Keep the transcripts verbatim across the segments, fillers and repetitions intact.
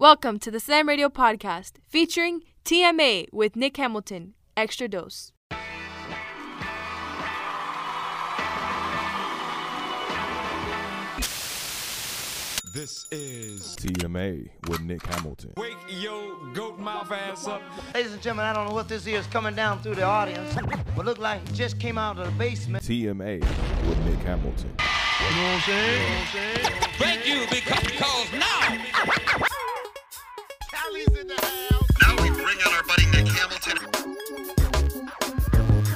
Welcome to the Slam Radio Podcast, featuring T M A with Nick Hamilton, Extra Dose. This is T M A with Nick Hamilton. Wake your goat mouth ass up. Ladies and gentlemen, I don't know what this is coming down through the audience, but look like it just came out of the basement. T M A with Nick Hamilton. You know what I'm saying? You know what I'm saying? Thank you, because now. Callie's in the house. Now we bring out our buddy Nick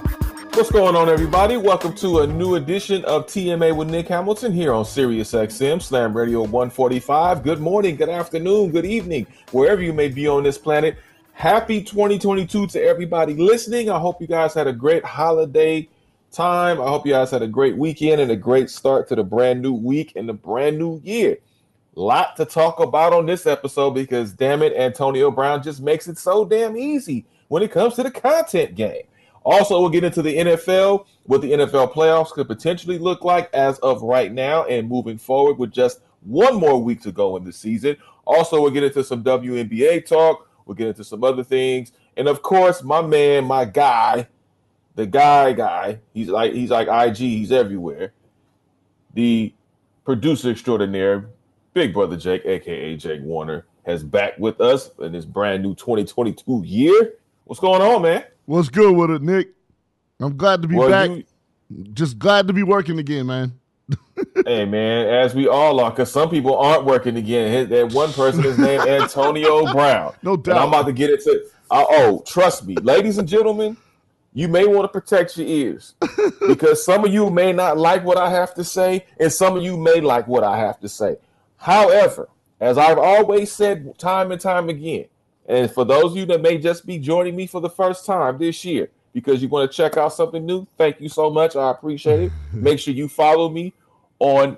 Hamilton. What's going on, everybody? Welcome to a new edition of T M A with Nick Hamilton here on SiriusXM, Slam Radio one forty-five. Good morning, good afternoon, good evening, wherever you may be on this planet. Happy twenty twenty-two to everybody listening. I hope you guys had a great holiday time. I hope you guys had a great weekend and a great start to the brand new week and the brand new year. Lot to talk about on this episode because, damn it, Antonio Brown just makes it so damn easy when it comes to the content game. Also, we'll get into the N F L, what the N F L playoffs could potentially look like as of right now and moving forward with just one more week to go in the season. Also, we'll get into some W N B A talk. We'll get into some other things. And, of course, my man, my guy, The guy, guy, he's like he's like I G, he's everywhere. The producer extraordinaire, Big Brother Jake, a k a. Jake Warner, has back with us in this brand new twenty twenty-two year. What's going on, man? What's good with it, Nick? I'm glad to be well, back. You... Just glad to be working again, man. Hey, man, as we all are, because some people aren't working again. That one person is named Antonio Brown. No doubt. And I'm about to get into it. Uh, oh, trust me, ladies and gentlemen. You may want to protect your ears because some of you may not like what I have to say and some of you may like what I have to say. However, as I've always said time and time again, and for those of you that may just be joining me for the first time this year because you want to check out something new, thank you so much. I appreciate it. Make sure you follow me on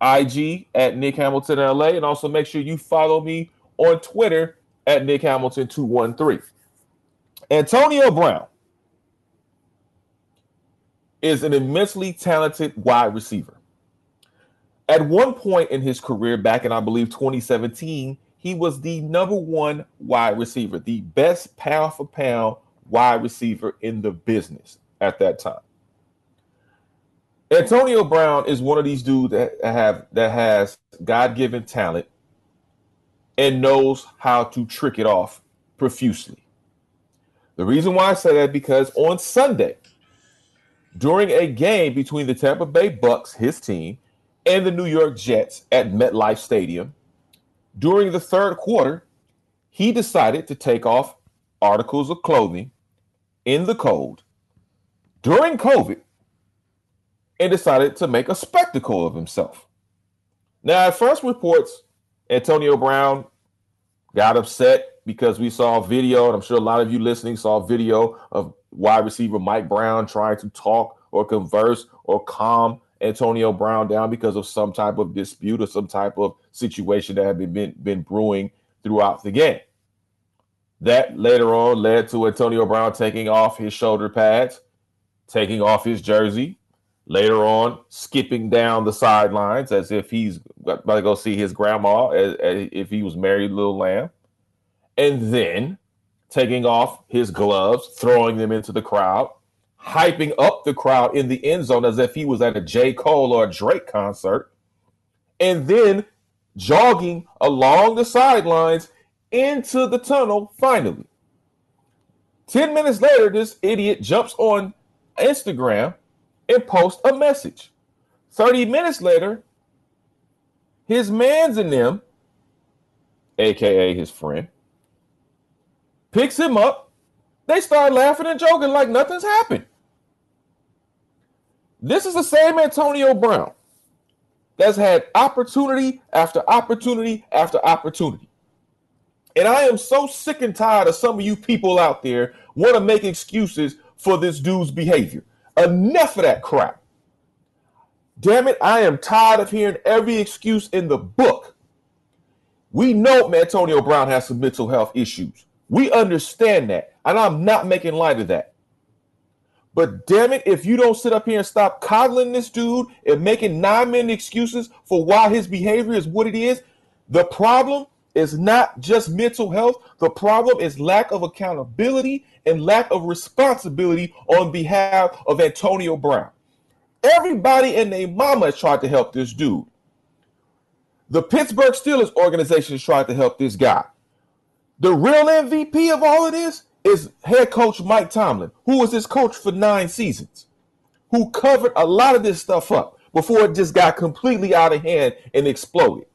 I G at Nick Hamilton L A, and also make sure you follow me on Twitter at Nick Hamilton two one three. Antonio Brown is an immensely talented wide receiver. At one point in his career, back in, I believe, twenty seventeen, he was the number one wide receiver, the best pound-for-pound wide receiver in the business at that time. Antonio Brown is one of these dudes that have that has God-given talent and knows how to trick it off profusely. The reason why I say that, because on Sunday, during a game between the Tampa Bay Bucs, his team, and the New York Jets at MetLife Stadium, during the third quarter, he decided to take off articles of clothing in the cold during COVID and decided to make a spectacle of himself. Now, at first reports, Antonio Brown got upset because we saw a video, and I'm sure a lot of you listening saw a video of wide receiver Mike Brown trying to talk or converse or calm Antonio Brown down because of some type of dispute or some type of situation that had been, been, been brewing throughout the game. That later on led to Antonio Brown taking off his shoulder pads, taking off his jersey, later on skipping down the sidelines as if he's about to go see his grandma, as, as if he was married Lil Lamb, and then taking off his gloves, throwing them into the crowd, hyping up the crowd in the end zone as if he was at a J. Cole or a Drake concert, and then jogging along the sidelines into the tunnel finally. Ten minutes later, this idiot jumps on Instagram and posts a message. thirty minutes later, his mans and them, a k a his friend, picks him up, they start laughing and joking like nothing's happened. This is the same Antonio Brown that's had opportunity after opportunity after opportunity. And I am so sick and tired of some of you people out there want to make excuses for this dude's behavior. Enough of that crap. Damn it, I am tired of hearing every excuse in the book. We know Antonio Brown has some mental health issues. We understand that, and I'm not making light of that. But damn it, if you don't sit up here and stop coddling this dude and making nine-minute excuses for why his behavior is what it is, the problem It's not just mental health. The problem is lack of accountability and lack of responsibility on behalf of Antonio Brown. Everybody and their mama has tried to help this dude. The Pittsburgh Steelers organization has tried to help this guy. The real M V P of all of this is head coach Mike Tomlin, who was his coach for nine seasons, who covered a lot of this stuff up before it just got completely out of hand and exploded.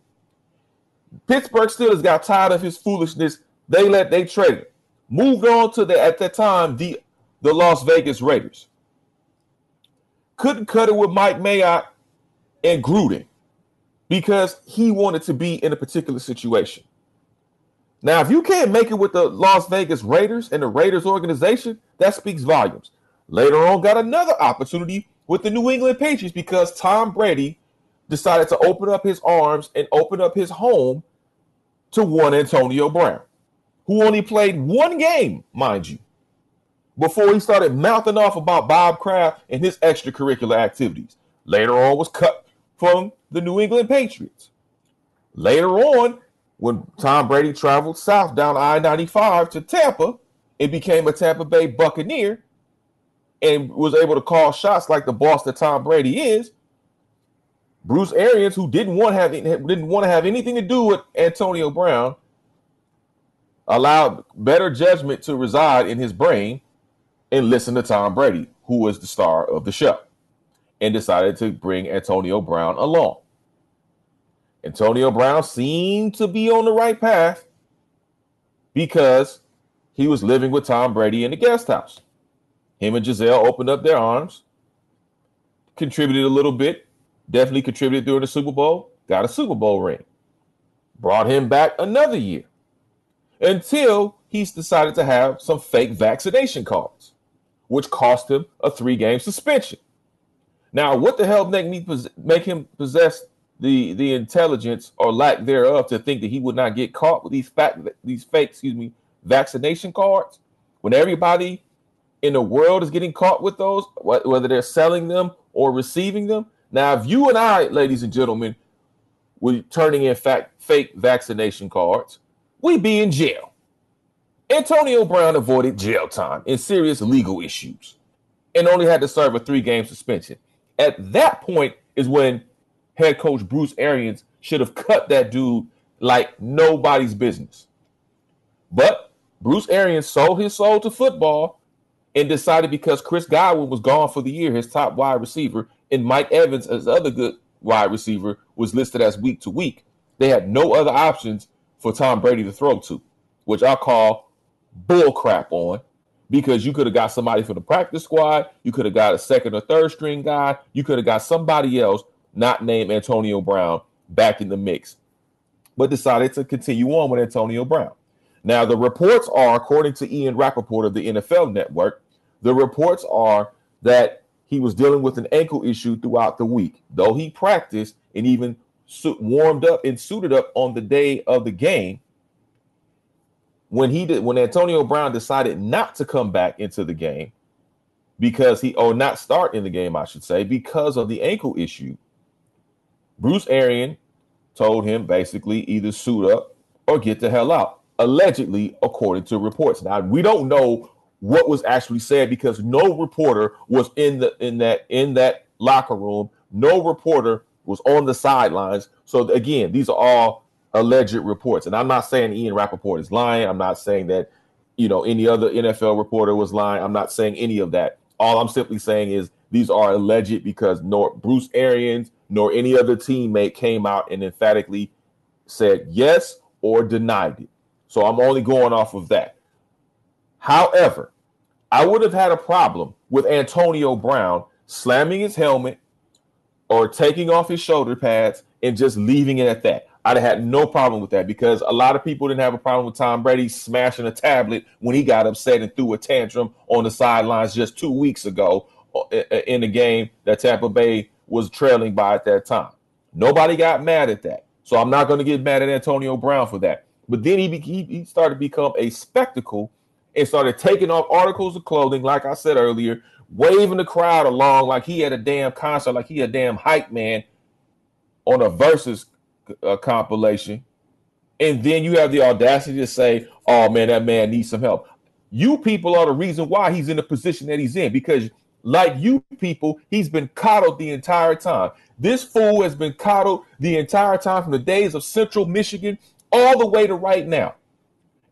Pittsburgh Steelers got tired of his foolishness. They let they trade him. Moved on to the at that time the the Las Vegas Raiders. Couldn't cut it with Mike Mayock and Gruden because he wanted to be in a particular situation. Now, if you can't make it with the Las Vegas Raiders and the Raiders organization, that speaks volumes. Later on, got another opportunity with the New England Patriots because Tom Brady decided to open up his arms and open up his home to one Antonio Brown, who only played one game, mind you, before he started mouthing off about Bob Kraft and his extracurricular activities. Later on, was cut from the New England Patriots. Later on, when Tom Brady traveled south down I ninety-five to Tampa and became a Tampa Bay Buccaneer and was able to call shots like the boss that Tom Brady is, Bruce Arians, who didn't want to have didn't want to have anything to do with Antonio Brown, allowed better judgment to reside in his brain and listened to Tom Brady, who was the star of the show, and decided to bring Antonio Brown along. Antonio Brown seemed to be on the right path because he was living with Tom Brady in the guest house. Him and Giselle opened up their arms, contributed a little bit. Definitely contributed during the Super Bowl, got a Super Bowl ring, brought him back another year until he's decided to have some fake vaccination cards, which cost him a three-game suspension. Now, what the hell make me pos- make him possess the, the intelligence or lack thereof to think that he would not get caught with these fact these fake excuse me vaccination cards when everybody in the world is getting caught with those, wh- whether they're selling them or receiving them? Now, if you and I, ladies and gentlemen, were turning in fact fake vaccination cards, we'd be in jail. Antonio Brown avoided jail time and serious legal issues and only had to serve a three-game suspension. At that point is when head coach Bruce Arians should have cut that dude like nobody's business. But Bruce Arians sold his soul to football and decided because Chris Godwin was gone for the year, his top wide receiver, and Mike Evans, as other good wide receiver, was listed as week to week. They had no other options for Tom Brady to throw to, which I call bull crap on, because you could have got somebody from the practice squad. You could have got a second or third string guy. You could have got somebody else, not named Antonio Brown, back in the mix, but decided to continue on with Antonio Brown. Now, the reports are, according to Ian Rapoport of the N F L Network, the reports are that he was dealing with an ankle issue throughout the week, though he practiced and even su- warmed up and suited up on the day of the game. When he did, when Antonio Brown decided not to come back into the game because he or not start in the game, I should say, because of the ankle issue, Bruce Arians told him basically either suit up or get the hell out, allegedly, according to reports. Now, we don't know what was actually said because no reporter was in the in that in that locker room. No reporter was on the sidelines. So again, these are all alleged reports. And I'm not saying Ian Rapoport is lying. I'm not saying that, you know, any other N F L reporter was lying. I'm not saying any of that. All I'm simply saying is these are alleged because nor Bruce Arians nor any other teammate came out and emphatically said yes or denied it. So I'm only going off of that. However, I would have had a problem with Antonio Brown slamming his helmet or taking off his shoulder pads and just leaving it at that. I'd have had no problem with that because a lot of people didn't have a problem with Tom Brady smashing a tablet when he got upset and threw a tantrum on the sidelines just two weeks ago in a game that Tampa Bay was trailing by at that time. Nobody got mad at that. So I'm not going to get mad at Antonio Brown for that. But then he, he, he started to become a spectacle and started taking off articles of clothing, like I said earlier, waving the crowd along like he had a damn concert, like he a damn hype man on a Versus uh, compilation, and then you have the audacity to say, oh, man, that man needs some help. You people are the reason why he's in the position that he's in, because like you people, he's been coddled the entire time. This fool has been coddled the entire time from the days of Central Michigan all the way to right now.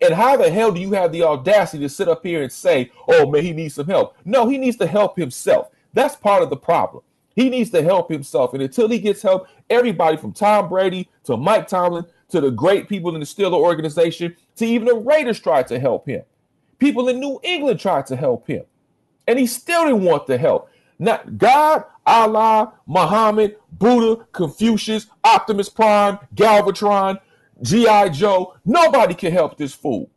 And how the hell do you have the audacity to sit up here and say, oh, man, he needs some help? No, he needs to help himself. That's part of the problem. He needs to help himself. And until he gets help, everybody from Tom Brady to Mike Tomlin to the great people in the Steelers organization to even the Raiders tried to help him. People in New England tried to help him. And he still didn't want the help. Not God, Allah, Muhammad, Buddha, Confucius, Optimus Prime, Galvatron, G I. Joe. Nobody can help this fool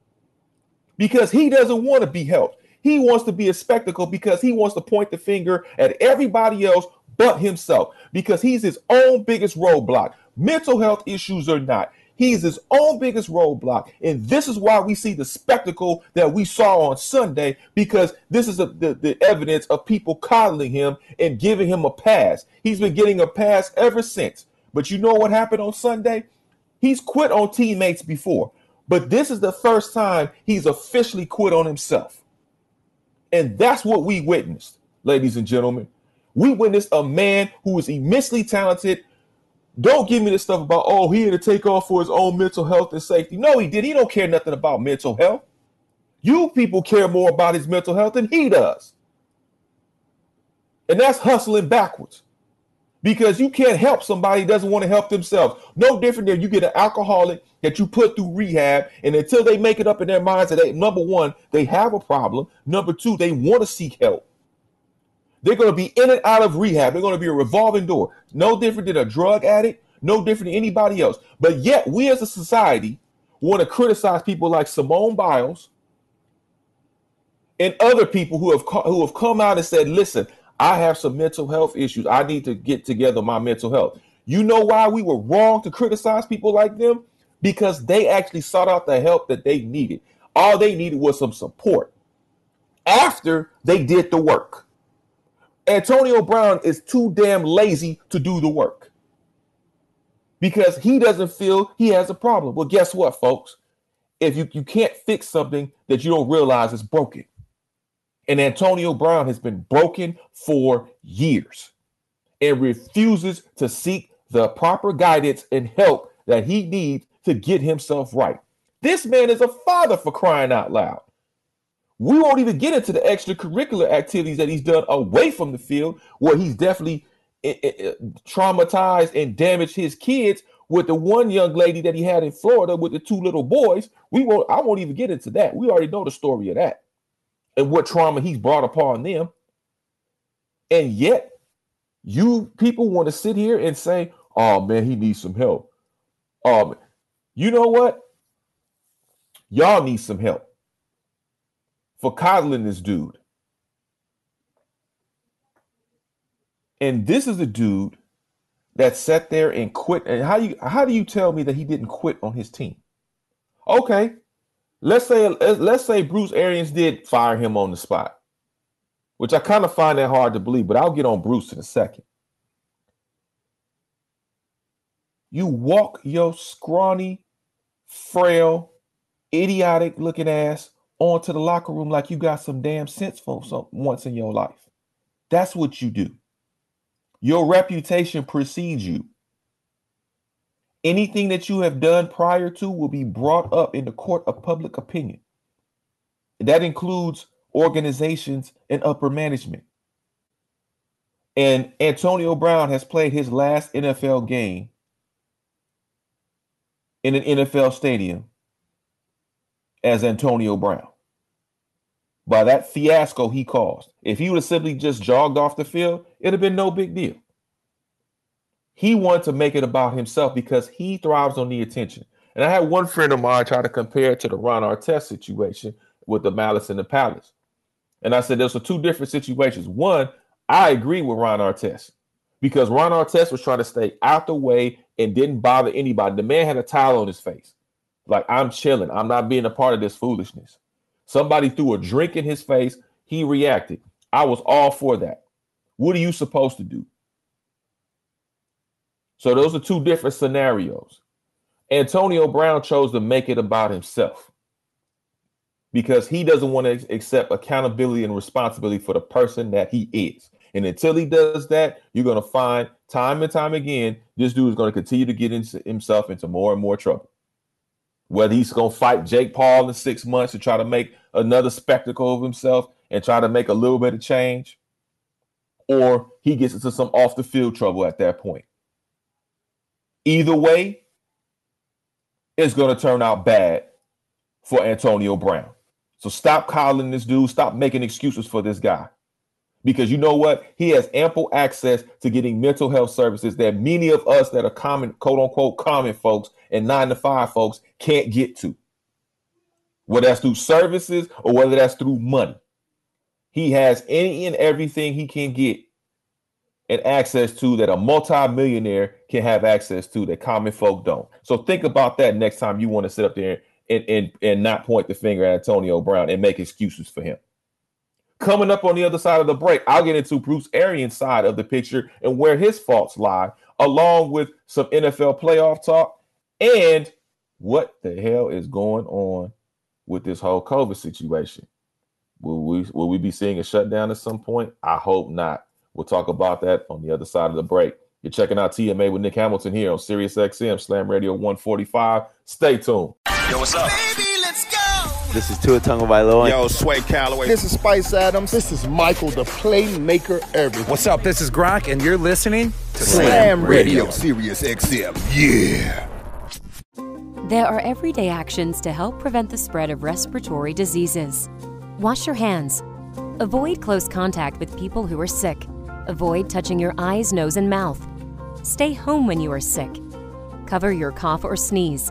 because he doesn't want to be helped. He wants to be a spectacle because he wants to point the finger at everybody else but himself, because he's his own biggest roadblock. Mental health issues or not, he's his own biggest roadblock. And this is why we see the spectacle that we saw on Sunday, because this is a, the, the evidence of people coddling him and giving him a pass. He's been getting a pass ever since. But you know what happened on Sunday? He's quit on teammates before, but this is the first time he's officially quit on himself. And that's what we witnessed, ladies and gentlemen. We witnessed a man who is immensely talented. Don't give me this stuff about, oh, he had to take off for his own mental health and safety. No, he did. He don't care nothing about mental health. You people care more about his mental health than he does. And that's hustling backwards, because you can't help somebody who doesn't want to help themselves. No different than you get an alcoholic that you put through rehab, and until they make it up in their minds that, they, number one, they have a problem. Number two, they want to seek help. They're going to be in and out of rehab. They're going to be a revolving door. No different than a drug addict, no different than anybody else. But yet we as a society want to criticize people like Simone Biles and other people who have, who have come out and said, listen, I have some mental health issues. I need to get together my mental health. You know why we were wrong to criticize people like them? Because they actually sought out the help that they needed. All they needed was some support after they did the work. Antonio Brown is too damn lazy to do the work because he doesn't feel he has a problem. Well, guess what, folks? If you, you can't fix something that you don't realize is broken, and Antonio Brown has been broken for years and refuses to seek the proper guidance and help that he needs to get himself right. This man is a father, for crying out loud. We won't even get into the extracurricular activities that he's done away from the field, where he's definitely it, it, it traumatized and damaged his kids with the one young lady that he had in Florida with the two little boys. We won't, I won't even get into that. We already know the story of that and what trauma he's brought upon them. And yet you people want to sit here and say, oh man, he needs some help. Um, you know what? Y'all need some help for coddling this dude. And this is a dude that sat there and quit. And how you how do you tell me that he didn't quit on his team? Okay, let's say let's say Bruce Arians did fire him on the spot, which I kind of find that hard to believe, but I'll get on Bruce in a second. You walk your scrawny, frail, idiotic looking ass onto the locker room like you got some damn sense for some once in your life. That's what you do. Your reputation precedes you. Anything that you have done prior to will be brought up in the court of public opinion. That includes organizations and upper management. And Antonio Brown has played his last N F L game in an N F L stadium as Antonio Brown, by that fiasco he caused. If he would have simply just jogged off the field, it'd have been no big deal. He wanted to make it about himself because he thrives on the attention. And I had one friend of mine try to compare it to the Ron Artest situation with the Malice in the Palace. And I said, those are two different situations. One, I agree with Ron Artest because Ron Artest was trying to stay out the way and didn't bother anybody. The man had a towel on his face. Like, I'm chilling. I'm not being a part of this foolishness. Somebody threw a drink in his face. He reacted. I was all for that. What are you supposed to do? So those are two different scenarios. Antonio Brown chose to make it about himself because he doesn't want to accept accountability and responsibility for the person that he is. And until he does that, you're going to find time and time again, this dude is going to continue to get into himself into more and more trouble. Whether he's going to fight Jake Paul in six months to try to make another spectacle of himself and try to make a little bit of change, or he gets into some off the field trouble at that point. Either way, it's going to turn out bad for Antonio Brown. So stop coddling this dude. Stop making excuses for this guy. Because you know what? He has ample access to getting mental health services that many of us that are common, quote unquote, common folks and nine to five folks can't get to. Whether that's through services or whether that's through money. He has any and everything he can get and access to that a multimillionaire can have access to that common folk don't. So think about that next time you want to sit up there and, and, and not point the finger at Antonio Brown and make excuses for him. Coming up on the other side of the break, I'll get into Bruce Arians' side of the picture and where his faults lie, along with some N F L playoff talk and what the hell is going on with this whole COVID situation. Will we, will we be seeing a shutdown at some point? I hope not. We'll talk about that on the other side of the break. You're checking out T M A with Nick Hamilton here on SiriusXM, Slam Radio one forty-five. Stay tuned. Yo, what's up? Baby, let's go. This is Tua Tagovailoa. Yo, Sway Calloway. This is Spice Adams. This is Michael, the playmaker everything. What's up? This is Gronk, and you're listening to Slam, Slam Radio. Radio. SiriusXM, yeah. There are everyday actions to help prevent the spread of respiratory diseases. Wash your hands. Avoid close contact with people who are sick. Avoid touching your eyes, nose, and mouth. Stay home when you are sick. Cover your cough or sneeze.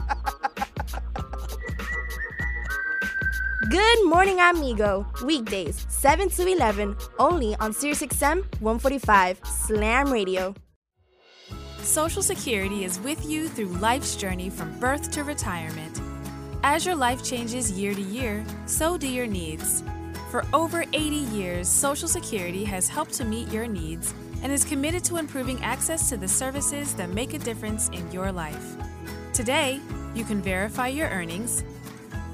Good morning, amigo. Weekdays, seven to eleven, only on SiriusXM one forty-five, Slam Radio. Social Security is with you through life's journey from birth to retirement. As your life changes year to year, so do your needs. For over eighty years, Social Security has helped to meet your needs and is committed to improving access to the services that make a difference in your life. Today, you can verify your earnings,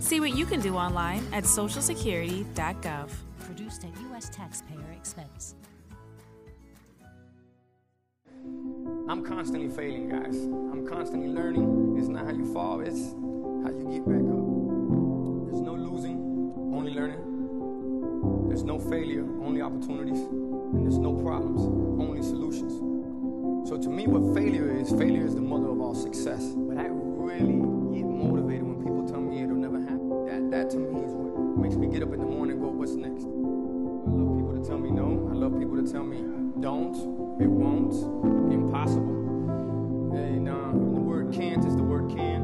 See what you can do online at social security dot gov. Produced at U S taxpayer expense. I'm constantly failing, guys. I'm constantly learning. It's not how you fall, it's how you get back up. There's no losing, only learning. There's no failure, only opportunities. And there's no problems, only solutions. So to me, what failure is, failure is the mother of all success. But I really get motivated when people tell me it'll never happen. That, that to me is what makes me get up in the morning and go, what's next? I love people to tell me no. I love people to tell me don't, it won't, impossible. And uh, the word can't is the word can.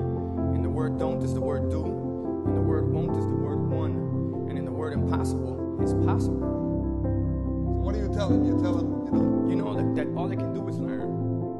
And the word don't is the word do. And the word won't is the word one. word impossible is possible. So what do you tell him? You tell him, you know, you know that, that all they can do is learn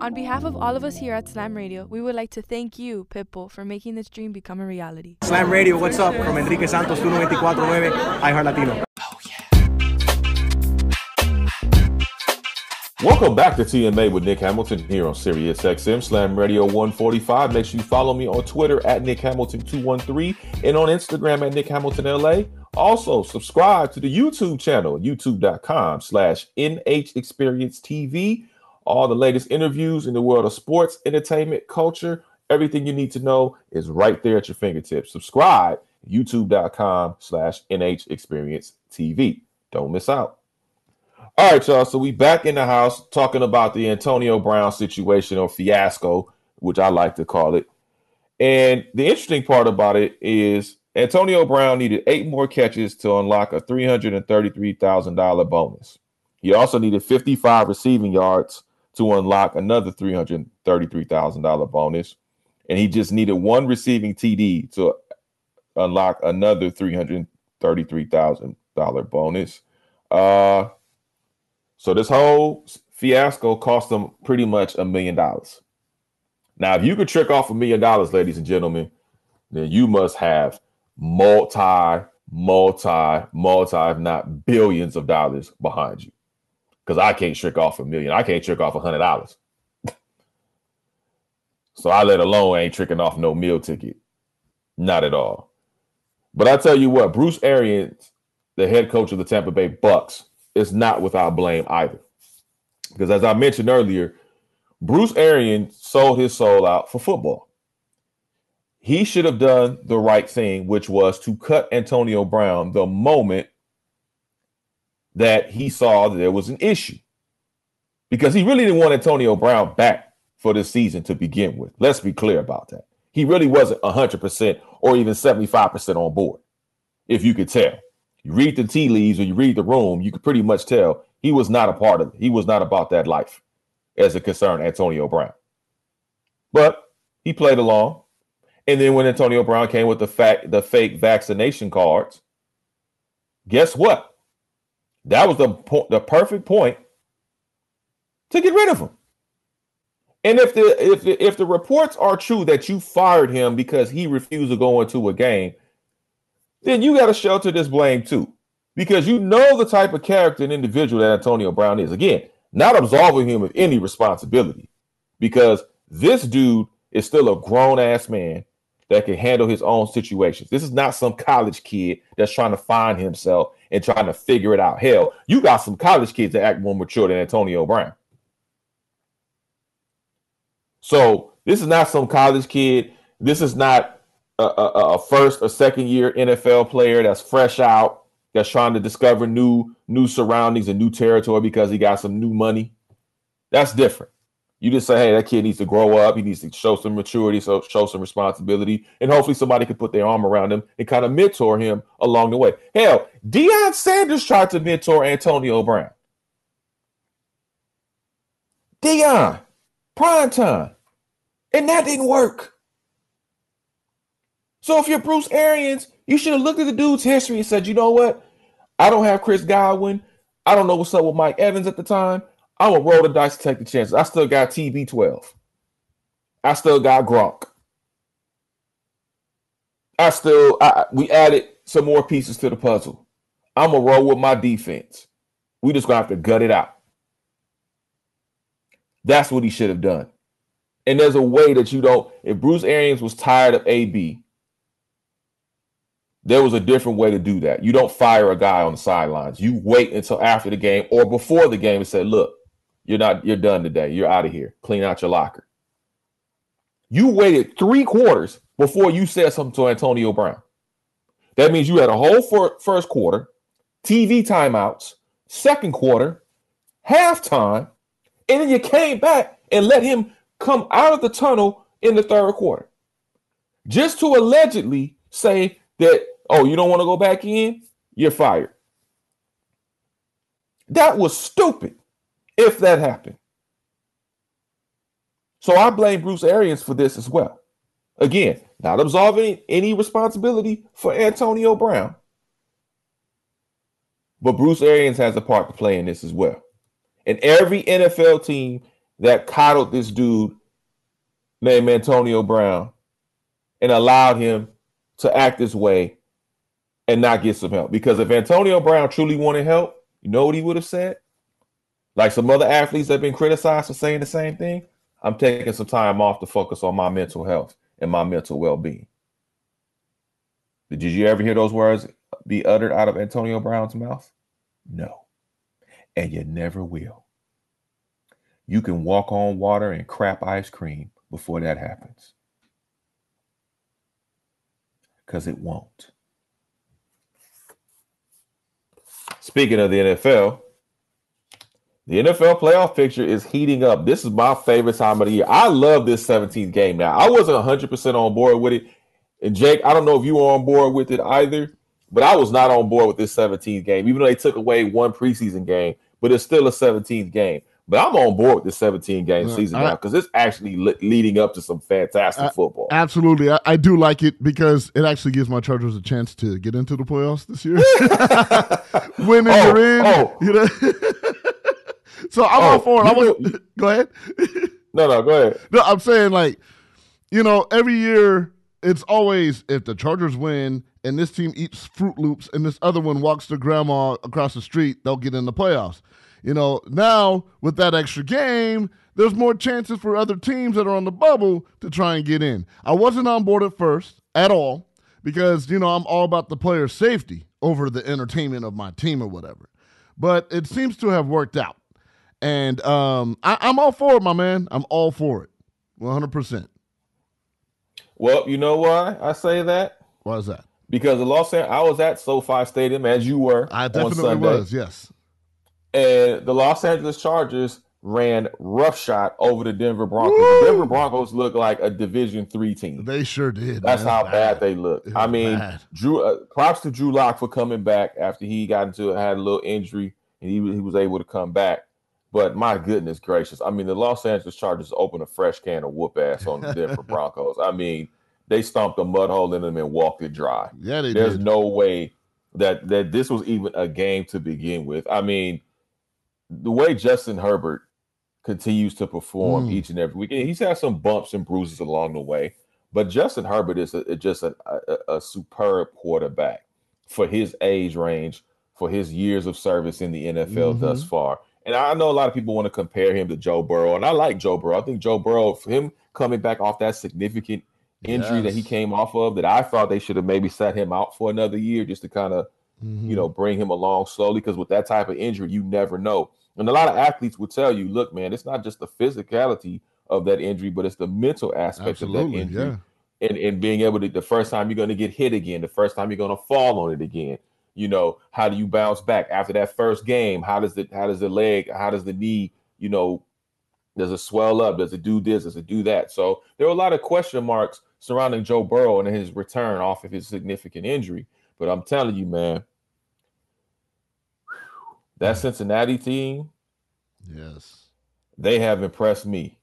On behalf of all of us here at Slam Radio, we would like to thank you, Pitbull, for making this dream become a reality. Slam Radio, what's up? From Enrique Santos, one two four nine, iHeart Latino. Oh, yeah. Welcome back to T M A with Nick Hamilton here on SiriusXM, Slam Radio one forty-five. Make sure you follow me on Twitter at Nick Hamilton two one three and on Instagram at Nick Hamilton L A. Also, subscribe to the YouTube channel, youtube.com slash NHExperienceTV. All the latest interviews in the world of sports, entertainment, culture, everything you need to know is right there at your fingertips. Subscribe, youtube.com slash NHExperienceTV. Don't miss out. All right, y'all, so we back in the house talking about the Antonio Brown situation or fiasco, which I like to call it. And the interesting part about it is Antonio Brown needed eight more catches to unlock a three hundred thirty-three thousand dollars bonus. He also needed fifty-five receiving yards to unlock another three hundred thirty-three thousand dollars bonus. And he just needed one receiving T D to unlock another three hundred thirty-three thousand dollars bonus. Uh, so this whole fiasco cost him pretty much a million dollars. Now, if you could trick off a million dollars, ladies and gentlemen, then you must have multi, multi, multi, if not billions of dollars behind you. Because I can't trick off a million. I can't trick off a hundred dollars. So I let alone ain't tricking off no meal ticket. Not at all. But I tell you what, Bruce Arians, the head coach of the Tampa Bay Bucks, is not without blame either. Because as I mentioned earlier, Bruce Arians sold his soul out for football. He should have done the right thing, which was to cut Antonio Brown the moment that he saw that there was an issue. Because he really didn't want Antonio Brown back for this season to begin with. Let's be clear about that. He really wasn't one hundred percent or even seventy-five percent on board, if you could tell. You read the tea leaves or you read the room, you could pretty much tell he was not a part of it. He was not about that life as it concerned Antonio Brown. But he played along. And then when Antonio Brown came with the fact the fake vaccination cards, guess what? That was the po- the perfect point to get rid of him. And if the if the, if the reports are true that you fired him because he refused to go into a game, then you got to shelter this blame too, because you know the type of character and individual that Antonio Brown is. Again, not absolving him of any responsibility, because this dude is still a grown ass man that can handle his own situations. This is not some college kid that's trying to find himself and trying to figure it out. Hell, you got some college kids that act more mature than Antonio Brown. So this is not some college kid. This is not a, a, a first or second year N F L player that's fresh out, that's trying to discover new, new surroundings and new territory because he got some new money. That's different. You just say, hey, that kid needs to grow up. He needs to show some maturity, so show some responsibility. And hopefully somebody can put their arm around him and kind of mentor him along the way. Hell, Deion Sanders tried to mentor Antonio Brown. Deion, prime time. And that didn't work. So if you're Bruce Arians, you should have looked at the dude's history and said, you know what? I don't have Chris Godwin. I don't know what's up with Mike Evans at the time. I'm going to roll the dice to take the chances. I still got T B twelve. I still got Gronk. I still, I, we added some more pieces to the puzzle. I'm going to roll with my defense. We just going to have to gut it out. That's what he should have done. And there's a way that you don't, if Bruce Arians was tired of A B, there was a different way to do that. You don't fire a guy on the sidelines. You wait until after the game or before the game and say, look, You're not, you're done today. You're out of here. Clean out your locker. You waited three quarters before you said something to Antonio Brown. That means you had a whole fir- first quarter, T V timeouts, second quarter, halftime, and then you came back and let him come out of the tunnel in the third quarter. Just to allegedly say that, oh, you don't want to go back in? You're fired. That was stupid if that happened. So I blame Bruce Arians for this as well. Again, not absolving any responsibility for Antonio Brown. But Bruce Arians has a part to play in this as well. And every N F L team that coddled this dude named Antonio Brown and allowed him to act this way and not get some help. Because if Antonio Brown truly wanted help, you know what he would have said? Like some other athletes that have been criticized for saying the same thing, I'm taking some time off to focus on my mental health and my mental well-being. Did you ever hear those words be uttered out of Antonio Brown's mouth? No. And you never will. You can walk on water and crap ice cream before that happens. Because it won't. Speaking of the N F L, the N F L playoff picture is heating up. This is my favorite time of the year. I love this seventeenth game now. I wasn't one hundred percent on board with it. And Jake, I don't know if you were on board with it either, but I was not on board with this seventeenth game, even though they took away one preseason game, but it's still a seventeenth game. But I'm on board with this seventeen-game season I, now because it's actually le- leading up to some fantastic I, football. Absolutely. I, I do like it because it actually gives my Chargers a chance to get into the playoffs this year. Winning, oh, you're in. Oh. You know? So I'm oh, all for it. I was, go ahead. No, no, go ahead. No, I'm saying, like, you know, every year it's always if the Chargers win and this team eats Fruit Loops and this other one walks their grandma across the street, they'll get in the playoffs. You know, now with that extra game, there's more chances for other teams that are on the bubble to try and get in. I wasn't on board at first at all because, you know, I'm all about the player's safety over the entertainment of my team or whatever. But it seems to have worked out. And um, I, I'm all for it, my man. I'm all for it. one hundred percent. Well, you know why I say that? Why is that? Because the Los Angeles, I was at SoFi Stadium, as you were. I definitely on Sunday. was, yes. And the Los Angeles Chargers ran roughshod over the Denver Broncos. Woo! The Denver Broncos look like a Division three team. They sure did. That's man. how bad, bad they looked. I mean, bad. Drew. Uh, props to Drew Lock for coming back after he got into had a little injury, and he, he was able to come back. But my goodness gracious. I mean, the Los Angeles Chargers opened a fresh can of whoop-ass on the Denver Broncos. I mean, they stomped a mud hole in them and walked it dry. Yeah, they There's did. no way that, that this was even a game to begin with. I mean, the way Justin Herbert continues to perform mm. each and every week, he's had some bumps and bruises along the way, but Justin Herbert is a, just a, a, a superb quarterback for his age range, for his years of service in the N F L mm-hmm. thus far. And I know a lot of people want to compare him to Joe Burrow, and I like Joe Burrow. I think Joe Burrow, for him coming back off that significant injury yes. that he came off of, that I thought they should have maybe sat him out for another year just to kind of, mm-hmm. you know, bring him along slowly, because with that type of injury, you never know. And a lot of athletes will tell you, look, man, it's not just the physicality of that injury, but it's the mental aspect Absolutely, of that injury. Yeah. And, and being able to, the first time you're going to get hit again, the first time you're going to fall on it again. You know, how do you bounce back after that first game? How does the how does the leg, how does the knee, you know, does it swell up? Does it do this? Does it do that? So there were a lot of question marks surrounding Joe Burrow and his return off of his significant injury. But I'm telling you, man, that Cincinnati team, yes, they have impressed me.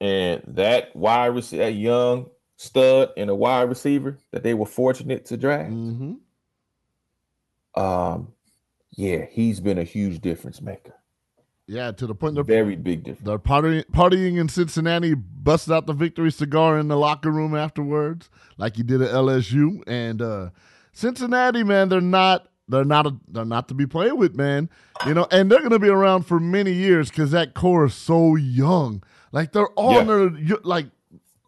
And that wide receiver, that young stud and a wide receiver that they were fortunate to draft. Mm-hmm. Um, yeah, he's been a huge difference maker. Yeah, to the point they're very big difference. They're partying, partying in Cincinnati, busted out the victory cigar in the locker room afterwards, like you did at L S U. And uh, Cincinnati, man, they're not, they're not, a, they're not to be played with, man. You know, and they're gonna be around for many years because that core is so young. Like they're all yeah. in their like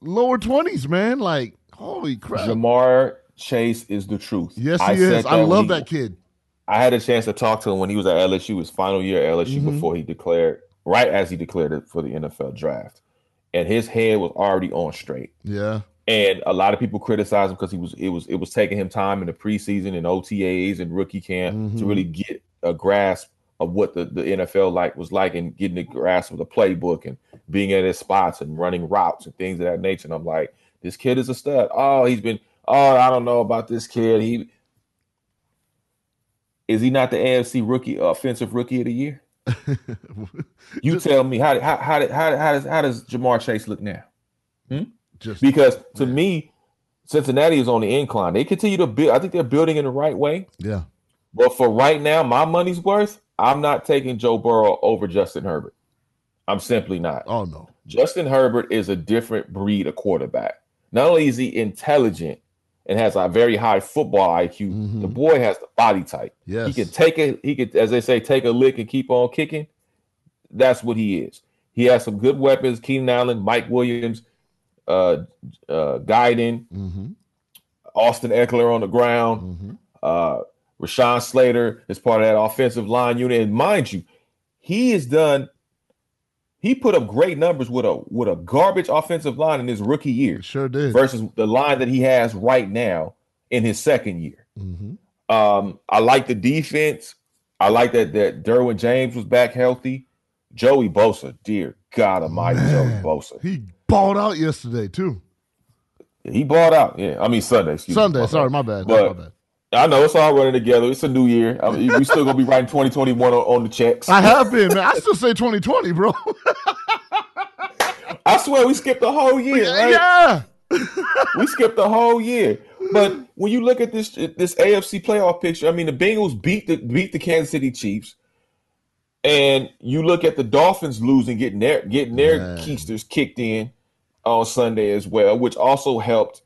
lower twenties, man. Like holy crap, Jamar Chase is the truth. Yes, he I is. I love he, that kid. I had a chance to talk to him when he was at L S U, his final year at L S U, mm-hmm. before he declared, right as he declared it for the N F L draft. And his head was already on straight. Yeah. And a lot of people criticized him because he was it was it was taking him time in the preseason and O T As and rookie camp mm-hmm. to really get a grasp of what the, the N F L like was like and getting a grasp of the playbook and being at his spots and running routes and things of that nature. And I'm like, this kid is a stud. Oh, he's been, oh, I don't know about this kid. He is he not the A F C rookie, offensive rookie of the year? You just, tell me how how how how how does how does Jamar Chase look now? Hmm? Just, because to yeah. me, Cincinnati is on the incline. They continue to build. I think they're building in the right way. Yeah. But for right now, my money's worth, I'm not taking Joe Burrow over Justin Herbert. I'm simply not. Oh, no. Justin Herbert is a different breed of quarterback. Not only is he intelligent and has a very high football I Q, mm-hmm. the boy has the body type. Yes. He can take it. He could, as they say, take a lick and keep on kicking. That's what he is. He has some good weapons. Keenan Allen, Mike Williams, uh, uh, Guyton, mm-hmm. Austin Eckler on the ground, mm-hmm. uh, Rashawn Slater is part of that offensive line unit. And mind you, he has done he put up great numbers with a with a garbage offensive line in his rookie year. Sure did. Versus the line that he has right now in his second year. Mm-hmm. Um, I like the defense. I like that that Derwin James was back healthy. Joey Bosa, dear God almighty, Man, Joey Bosa. He balled out yesterday, too. He balled out. Yeah, I mean Sunday. Excuse Sunday, me. sorry, my bad. But, my bad. I know it's all running together. It's a new year. I mean, we still gonna be writing twenty twenty-one on, on the checks. I have been, man. I still say twenty twenty, bro. I swear we skipped the whole year. Right? Yeah, we skipped the whole year. But when you look at this this A F C playoff picture, I mean, the Bengals beat the beat the Kansas City Chiefs, and you look at the Dolphins losing, getting their getting their man. keisters kicked in on Sunday as well, which also helped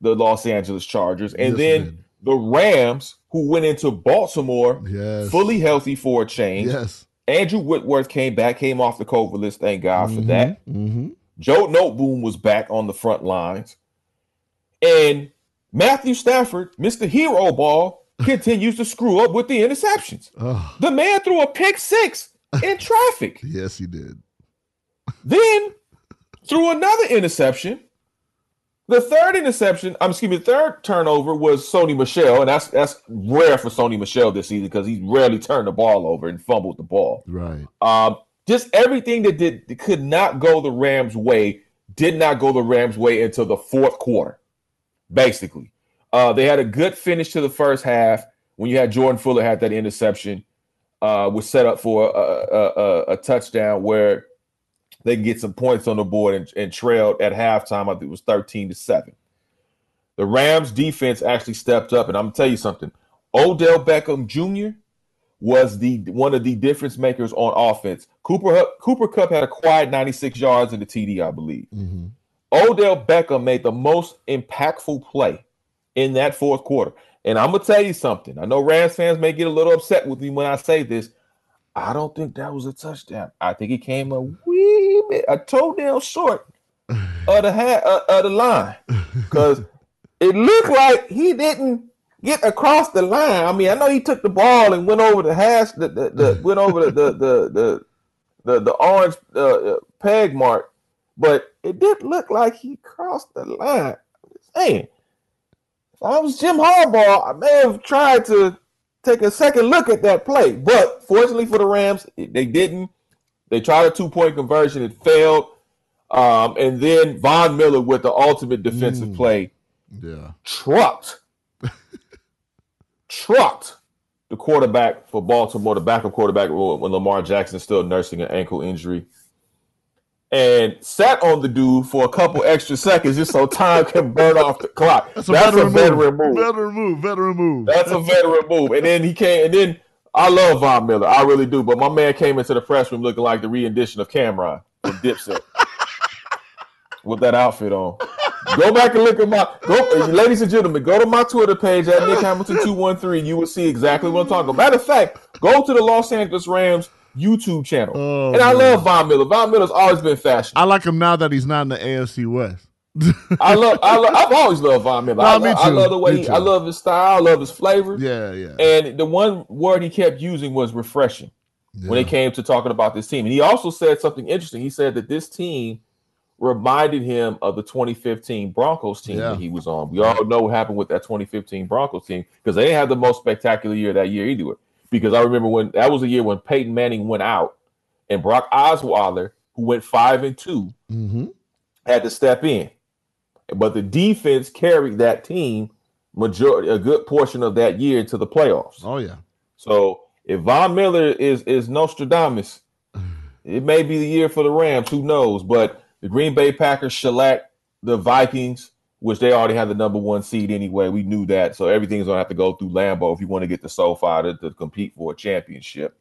the Los Angeles Chargers, and yes, then. Man. The Rams, who went into Baltimore yes. fully healthy for a change. Yes. Andrew Whitworth came back, came off the COVID list. Thank God mm-hmm. for that. Mm-hmm. Joe Noteboom was back on the front lines. And Matthew Stafford, Mister Hero Ball, continues to screw up with the interceptions. Oh. The man threw a pick six in traffic. Yes, he did. Then threw another interception. The third interception, I'm excuse me, the third turnover was Sonny Michel, and that's that's rare for Sonny Michel this season because he rarely turned the ball over and fumbled the ball. Right. Um, just everything that did that could not go the Rams' way did not go the Rams' way until the fourth quarter, basically. Uh, they had a good finish to the first half when you had Jordan Fuller had that interception, uh, was set up for a, a, a, a touchdown where they can get some points on the board and, and trailed at halftime. I think it was thirteen to seven. The Rams defense actually stepped up, and I'm gonna tell you something. Odell Beckham Junior was the one of the difference makers on offense. Cooper Cooper Kupp had a quiet ninety-six yards in the T D, I believe. Mm-hmm. Odell Beckham made the most impactful play in that fourth quarter. And I'm gonna tell you something. I know Rams fans may get a little upset with me when I say this. I don't think that was a touchdown. I think he came a wee bit, a toenail short of the ha- uh, of the line, because it looked like he didn't get across the line. I mean, I know he took the ball and went over the hash, the, the, the went over the the the the, the, the orange uh, peg mark, but it did look like he crossed the line. I'm just saying, if I was Jim Harbaugh, I may have tried to take a second look at that play, but fortunately for the Rams, they didn't. They tried a two-point conversion, it failed, um, and then Von Miller with the ultimate defensive mm. play, yeah, trucked, trucked the quarterback for Baltimore, the backup quarterback when Lamar Jackson still nursing an ankle injury, and sat on the dude for a couple extra seconds just so time can burn off the clock. That's a, That's veteran, a veteran move. move. Veteran move. Veteran move. That's a veteran move. And then he came. And then I love Von Miller. I really do. But my man came into the press room looking like the rendition of Cameron from Dipset with that outfit on. Go back and look at my go, ladies and gentlemen. Go to my Twitter page at Nick Hamilton two one three. You will see exactly what I'm talking about. Matter of fact, go to the Los Angeles Rams YouTube channel. Oh, and I man. love Von Miller. Von Miller's always been fashionable. I like him now that he's not in the A F C West. I love I love I've always loved Von Miller. No, I, me too. I love the way he, I love his style, I love his flavor. Yeah, yeah. And the one word he kept using was refreshing yeah. when it came to talking about this team. And he also said something interesting. He said that this team reminded him of the twenty fifteen Broncos team yeah. that he was on. We all know what happened with that twenty fifteen Broncos team because they didn't have the most spectacular year that year either. Because I remember when that was a year when Peyton Manning went out and Brock Osweiler, who went five and two, mm-hmm. had to step in. But the defense carried that team majority, a good portion of that year to the playoffs. Oh, yeah. So if Von Miller is, is Nostradamus, it may be the year for the Rams. Who knows? But the Green Bay Packers shellacked the Vikings, which they already had the number one seed anyway. We knew that. So everything's going to have to go through Lambeau if you want to get the SoFi to, to compete for a championship.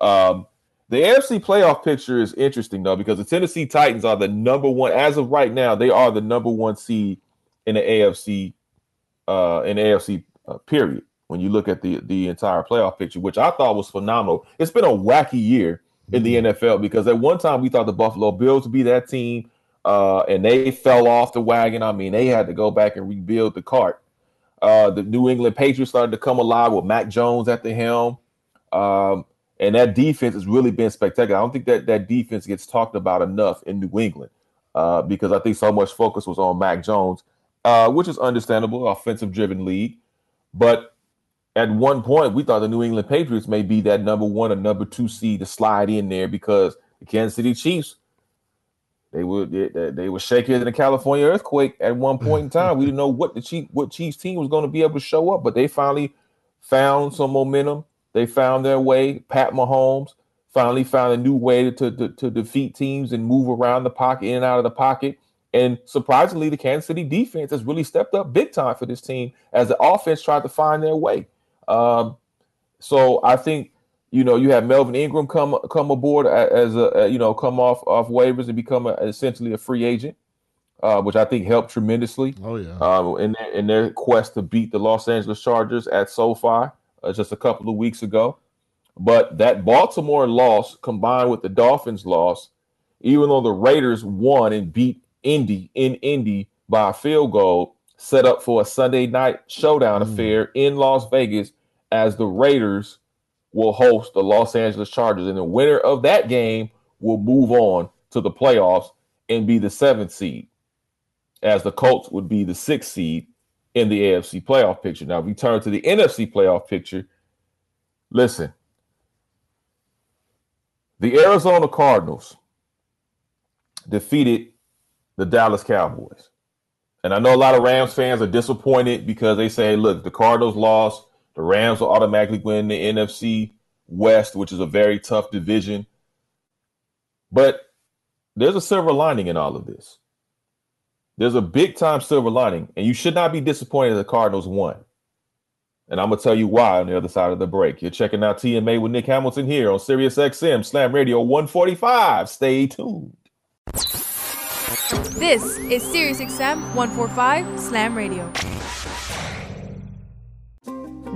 Um, the A F C playoff picture is interesting, though, because the Tennessee Titans are the number one. As of right now, they are the number one seed in the A F C, uh, in the A F C uh, period, when you look at the, the entire playoff picture, which I thought was phenomenal. It's been a wacky year in the N F L because at one time we thought the Buffalo Bills would be that team, uh, and they fell off the wagon. I mean, they had to go back and rebuild the cart. Uh, the New England Patriots started to come alive with Mac Jones at the helm. Um, and that defense has really been spectacular. I don't think that that defense gets talked about enough in New England uh, because I think so much focus was on Mac Jones, uh, which is understandable, offensive-driven league. But at one point, we thought the New England Patriots may be that number one or number two seed to slide in there because the Kansas City Chiefs, they were they, they were shakier than a California earthquake at one point in time. We didn't know what the Chief, what Chiefs team was going to be able to show up, but they finally found some momentum. They found their way. Pat Mahomes finally found a new way to, to, to defeat teams and move around the pocket, in and out of the pocket. And surprisingly, the Kansas City defense has really stepped up big time for this team as the offense tried to find their way. Um, so I think, you know, you have Melvin Ingram come come aboard as a, you know, come off, off waivers and become a, essentially a free agent, uh, which I think helped tremendously. Oh, yeah. Uh, in, their, in their quest to beat the Los Angeles Chargers at SoFi uh, just a couple of weeks ago. But that Baltimore loss combined with the Dolphins loss, even though the Raiders won and beat Indy in Indy by a field goal, set up for a Sunday night showdown mm. affair in Las Vegas as the Raiders will host the Los Angeles Chargers. And the winner of that game will move on to the playoffs and be the seventh seed, as the Colts would be the sixth seed in the A F C playoff picture. Now, if we turn to the N F C playoff picture, listen, the Arizona Cardinals defeated the Dallas Cowboys. And I know a lot of Rams fans are disappointed because they say, look, the Cardinals lost. The Rams will automatically win the N F C West, which is a very tough division. But there's a silver lining in all of this. There's a big-time silver lining, and you should not be disappointed the Cardinals won. And I'm going to tell you why on the other side of the break. You're checking out T M A with Nick Hamilton here on SiriusXM Slam Radio one forty-five. Stay tuned. This is SiriusXM one forty-five Slam Radio.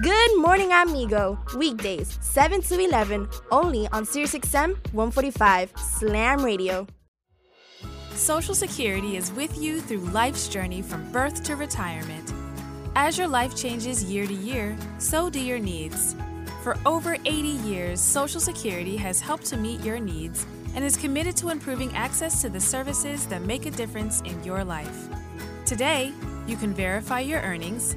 Good morning, amigo. Weekdays, seven to eleven, only on SiriusXM one forty-five, Slam Radio. Social Security is with you through life's journey from birth to retirement. As your life changes year to year, so do your needs. For over eighty years, Social Security has helped to meet your needs and is committed to improving access to the services that make a difference in your life. Today, you can verify your earnings,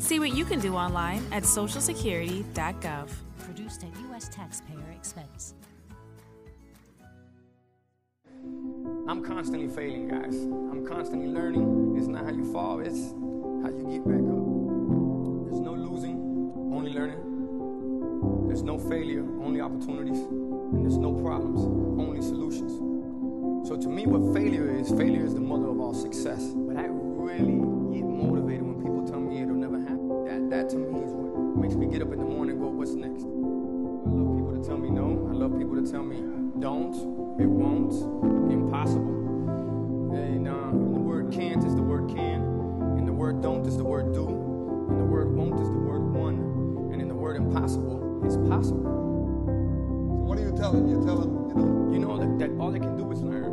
See what you can do online at social security dot gov. Produced at U S taxpayer expense. I'm constantly failing, guys. I'm constantly learning. It's not how you fall, it's how you get back up. There's no losing, only learning. There's no failure, only opportunities. And there's no problems, only solutions. So to me, what failure is, failure is the mother of all success. But I really get motivated when people tell me it'll never happen. That, that to me is what makes me get up in the morning and go, what's next? I love people to tell me no. I love people to tell me don't. It won't. Impossible. And uh, the word can't is the word can. And the word don't is the word do. And the word won't is the word one. And in the word impossible is possible. So what are you telling? You're telling, you know, you know that, that all they can do is learn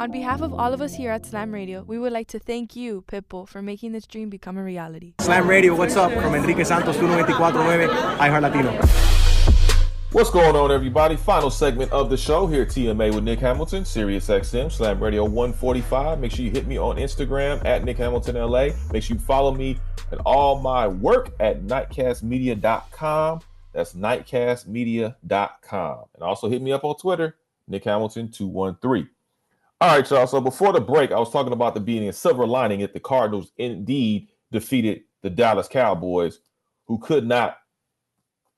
On behalf of all of us here at Slam Radio, we would like to thank you, Pitbull, for making this dream become a reality. Slam Radio, what's up? From Enrique Santos, one two four nine, iHeart Latino. What's going on, everybody? Final segment of the show here at T M A with Nick Hamilton, SiriusXM, Slam Radio one forty-five. Make sure you hit me on Instagram at Nick Hamilton L A. Make sure you follow me and all my work at nightcast media dot com. That's nightcast media dot com. And also hit me up on Twitter, Nick Hamilton two one three. All right, y'all. So before the break, I was talking about the being a silver lining if the Cardinals indeed defeated the Dallas Cowboys, who could not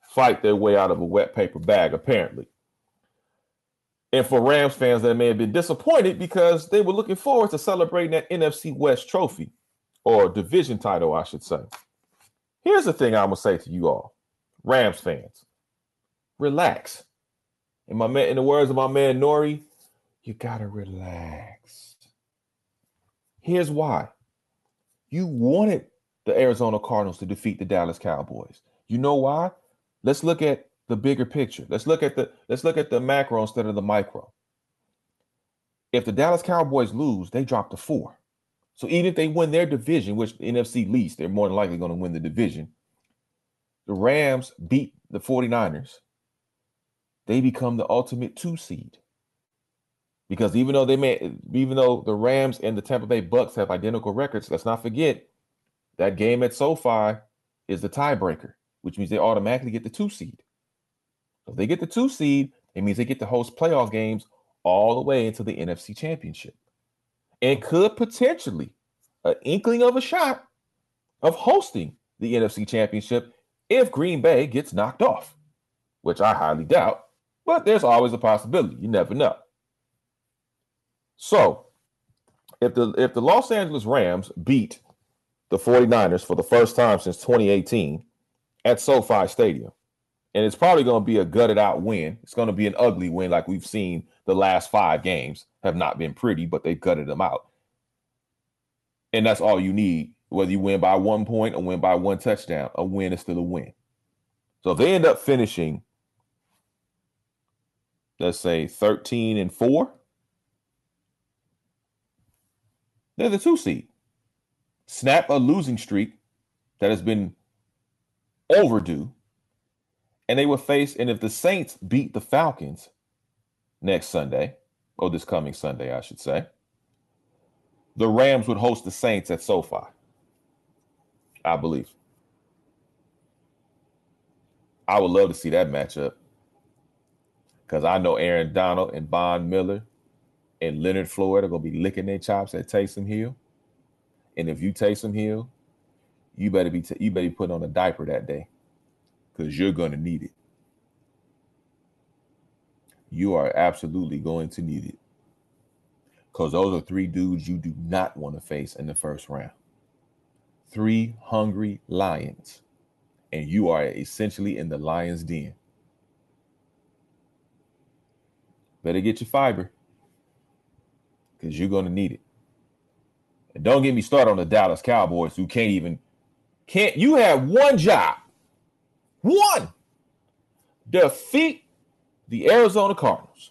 fight their way out of a wet paper bag, apparently. And for Rams fans, that may have been disappointed because they were looking forward to celebrating that N F C West trophy, or division title, I should say. Here's the thing I'm going to say to you all, Rams fans. Relax. In, my man, in the words of my man Nori, you got to relax. Here's why. You wanted the Arizona Cardinals to defeat the Dallas Cowboys. You know why? Let's look at the bigger picture. Let's look at the let's look at the macro instead of the micro. If the Dallas Cowboys lose, they drop to four. So even if they win their division, which the N F C least, they're more than likely going to win the division. The Rams beat the forty-niners. They become the ultimate two seed. Because even though they may, even though the Rams and the Tampa Bay Bucks have identical records, let's not forget that game at SoFi is the tiebreaker, which means they automatically get the two seed. If they get the two seed, it means they get to host playoff games all the way into the N F C Championship and could potentially an inkling of a shot of hosting the N F C Championship if Green Bay gets knocked off, which I highly doubt, but there's always a possibility. You never know. So if the, if the Los Angeles Rams beat the forty-niners for the first time since twenty eighteen, at SoFi Stadium. And it's probably going to be a gutted out win. It's going to be an ugly win like we've seen the last five games have not been pretty, but they've gutted them out. And that's all you need, whether you win by one point or win by one touchdown. A win is still a win. So if they end up finishing, let's say thirteen and four, they're the two seed. Snap a losing streak that has been overdue, and they would face, and if the Saints beat the Falcons next Sunday, or this coming Sunday, I should say, the Rams would host the Saints at SoFi, I believe. I would love to see that matchup because I know Aaron Donald and Von Miller and Leonard Floyd are going to be licking their chops at Taysom Hill, and if you Taysom Hill, You better be t- you better be putting on a diaper that day because you're going to need it. You are absolutely going to need it, because those are three dudes you do not want to face in the first round. Three hungry lions, and you are essentially in the lion's den. Better get your fiber, because you're going to need it. And don't get me started on the Dallas Cowboys, who can't even can't. You have one job, one defeat the Arizona Cardinals.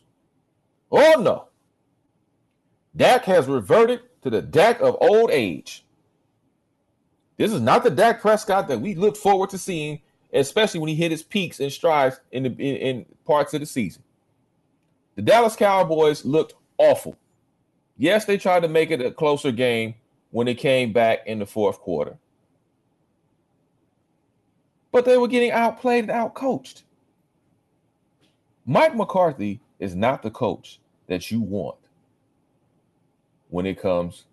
Oh no, Dak has reverted to the Dak of old age. This is not the Dak Prescott that we look forward to seeing, especially when he hit his peaks and strides in the in, in parts of the season. The Dallas Cowboys looked awful. Yes, they tried to make it a closer game when it came back in the fourth quarter, but they were getting outplayed and outcoached. Mike McCarthy is not the coach that you want when it comes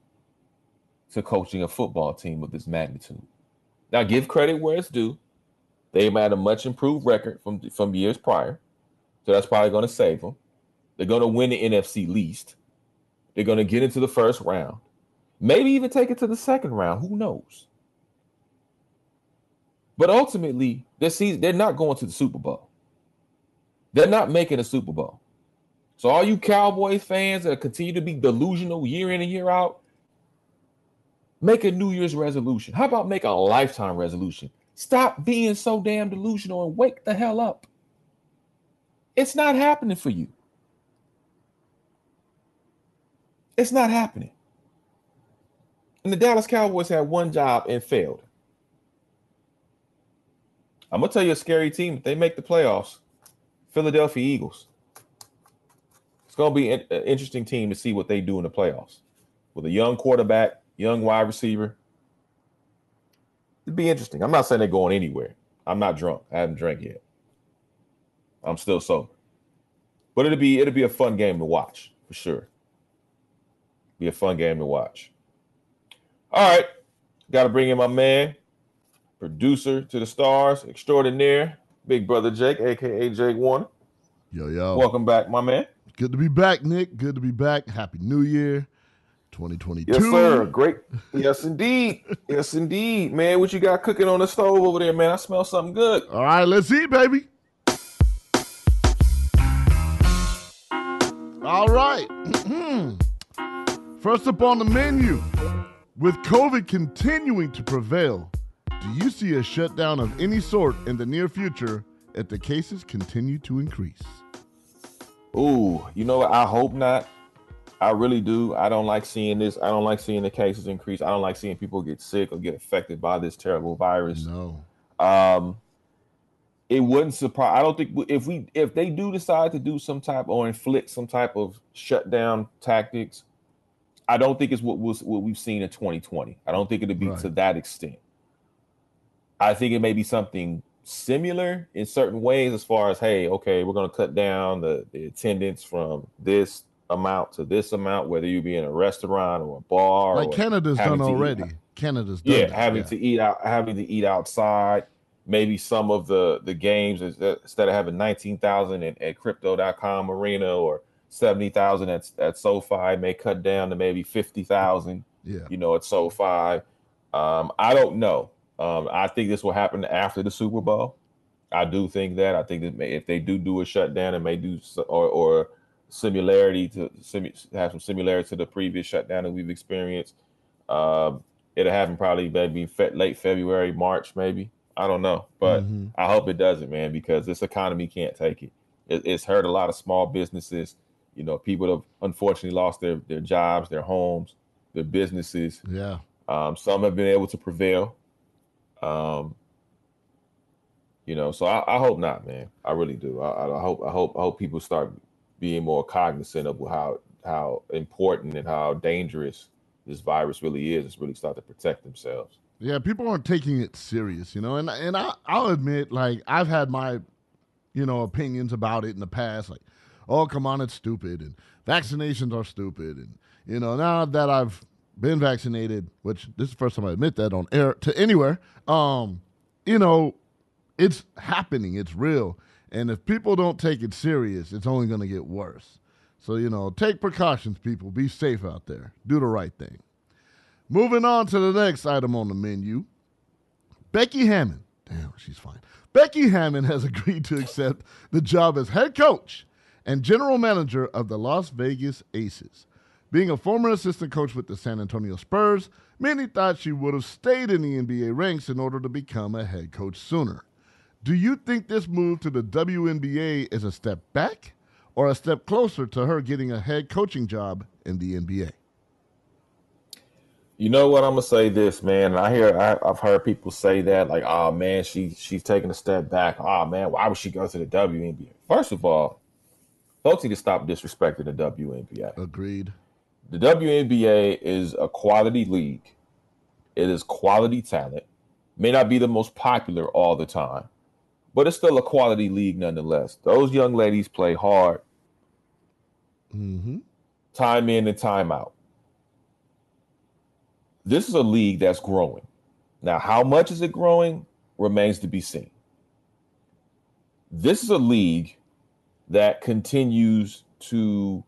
to coaching a football team of this magnitude. Now, give credit where it's due. They had a much improved record from, from years prior, so that's probably going to save them. They're going to win the N F C least. They're going to get into the first round, maybe even take it to the second round. Who knows? But ultimately, this season, they're not going to the Super Bowl. They're not making a Super Bowl. So all you Cowboys fans that continue to be delusional year in and year out, make a New Year's resolution. How about make a lifetime resolution? Stop being so damn delusional and wake the hell up. It's not happening for you. It's not happening. And the Dallas Cowboys had one job and failed. I'm going to tell you a scary team. If they make the playoffs, Philadelphia Eagles. It's going to be an interesting team to see what they do in the playoffs. With a young quarterback, young wide receiver. It'd be interesting. I'm not saying they're going anywhere. I'm not drunk. I haven't drank yet. I'm still sober. But it'll be, it'll be a fun game to watch for sure. Be a fun game to watch. All right. Got to bring in my man, producer to the stars, extraordinaire, big brother Jake, a k a. Jake Warner. Yo, yo. Welcome back, my man. Good to be back, Nick. Good to be back. Happy New Year twenty twenty-two. Yes, sir. Great. Yes, indeed. Yes, indeed. Man, what you got cooking on the stove over there, man? I smell something good. All right. Let's eat, baby. All right. First up on the menu, with COVID continuing to prevail, do you see a shutdown of any sort in the near future if the cases continue to increase? Ooh, you know what? I hope not. I really do. I don't like seeing this. I don't like seeing the cases increase. I don't like seeing people get sick or get affected by this terrible virus. No. Um, it wouldn't surprise. I don't think if we if they do decide to do some type or inflict some type of shutdown tactics, I don't think it's what was what we've seen in twenty twenty. I don't think it'll be right to that extent. I think it may be something similar in certain ways as far as, hey, okay, we're going to cut down the, the attendance from this amount to this amount, whether you be in a restaurant or a bar. Like or Canada's done already. Eat, Canada's done. Yeah, that, having yeah. to eat out, having to eat outside. Maybe some of the the games, instead of having nineteen thousand at, at Crypto dot com Arena or seventy thousand at, at SoFi, may cut down to maybe fifty thousand, yeah. you know, at SoFi. Um, I don't know. Um, I think this will happen after the Super Bowl. I do think that. I think that may, if they do do a shutdown, it may do or, or similarity to sim, have some similarity to the previous shutdown that we've experienced. Um, it'll happen probably maybe fe- late February, March, maybe. I don't know. But mm-hmm. I hope it doesn't, man, because this economy can't take it. it. It's hurt a lot of small businesses. You know, people have unfortunately lost their, their jobs, their homes, their businesses. Yeah. Um, some have been able to prevail. Um, you know, so I, I hope not, man. I really do. I, I hope, I hope, I hope people start being more cognizant of how how important and how dangerous this virus really is. It's really start to protect themselves. Yeah, people aren't taking it serious, you know. And and I I'll admit, like I've had my, you know, opinions about it in the past, like, oh come on, it's stupid, and vaccinations are stupid, and you know now that I've been vaccinated, which this is the first time I admit that on air to anywhere. Um, you know, it's happening. It's real. And if people don't take it serious, it's only going to get worse. So, you know, take precautions, people. Be safe out there. Do the right thing. Moving on to the next item on the menu. Becky Hammon. Damn, she's fine. Becky Hammon has agreed to accept the job as head coach and general manager of the Las Vegas Aces. Being a former assistant coach with the San Antonio Spurs, many thought she would have stayed in the N B A ranks in order to become a head coach sooner. Do you think this move to the W N B A is a step back or a step closer to her getting a head coaching job in the N B A? You know what? I'm gonna say this, man. I hear I, I've heard people say that, like, "Oh man, she she's taking a step back. Oh man, why would she go to the W N B A?" First of all, folks need to stop disrespecting the W N B A. Agreed. The W N B A is a quality league. It is quality talent. May not be the most popular all the time, but it's still a quality league nonetheless. Those young ladies play hard, mm-hmm. time in and time out. This is a league that's growing. Now, how much is it growing remains to be seen. This is a league that continues to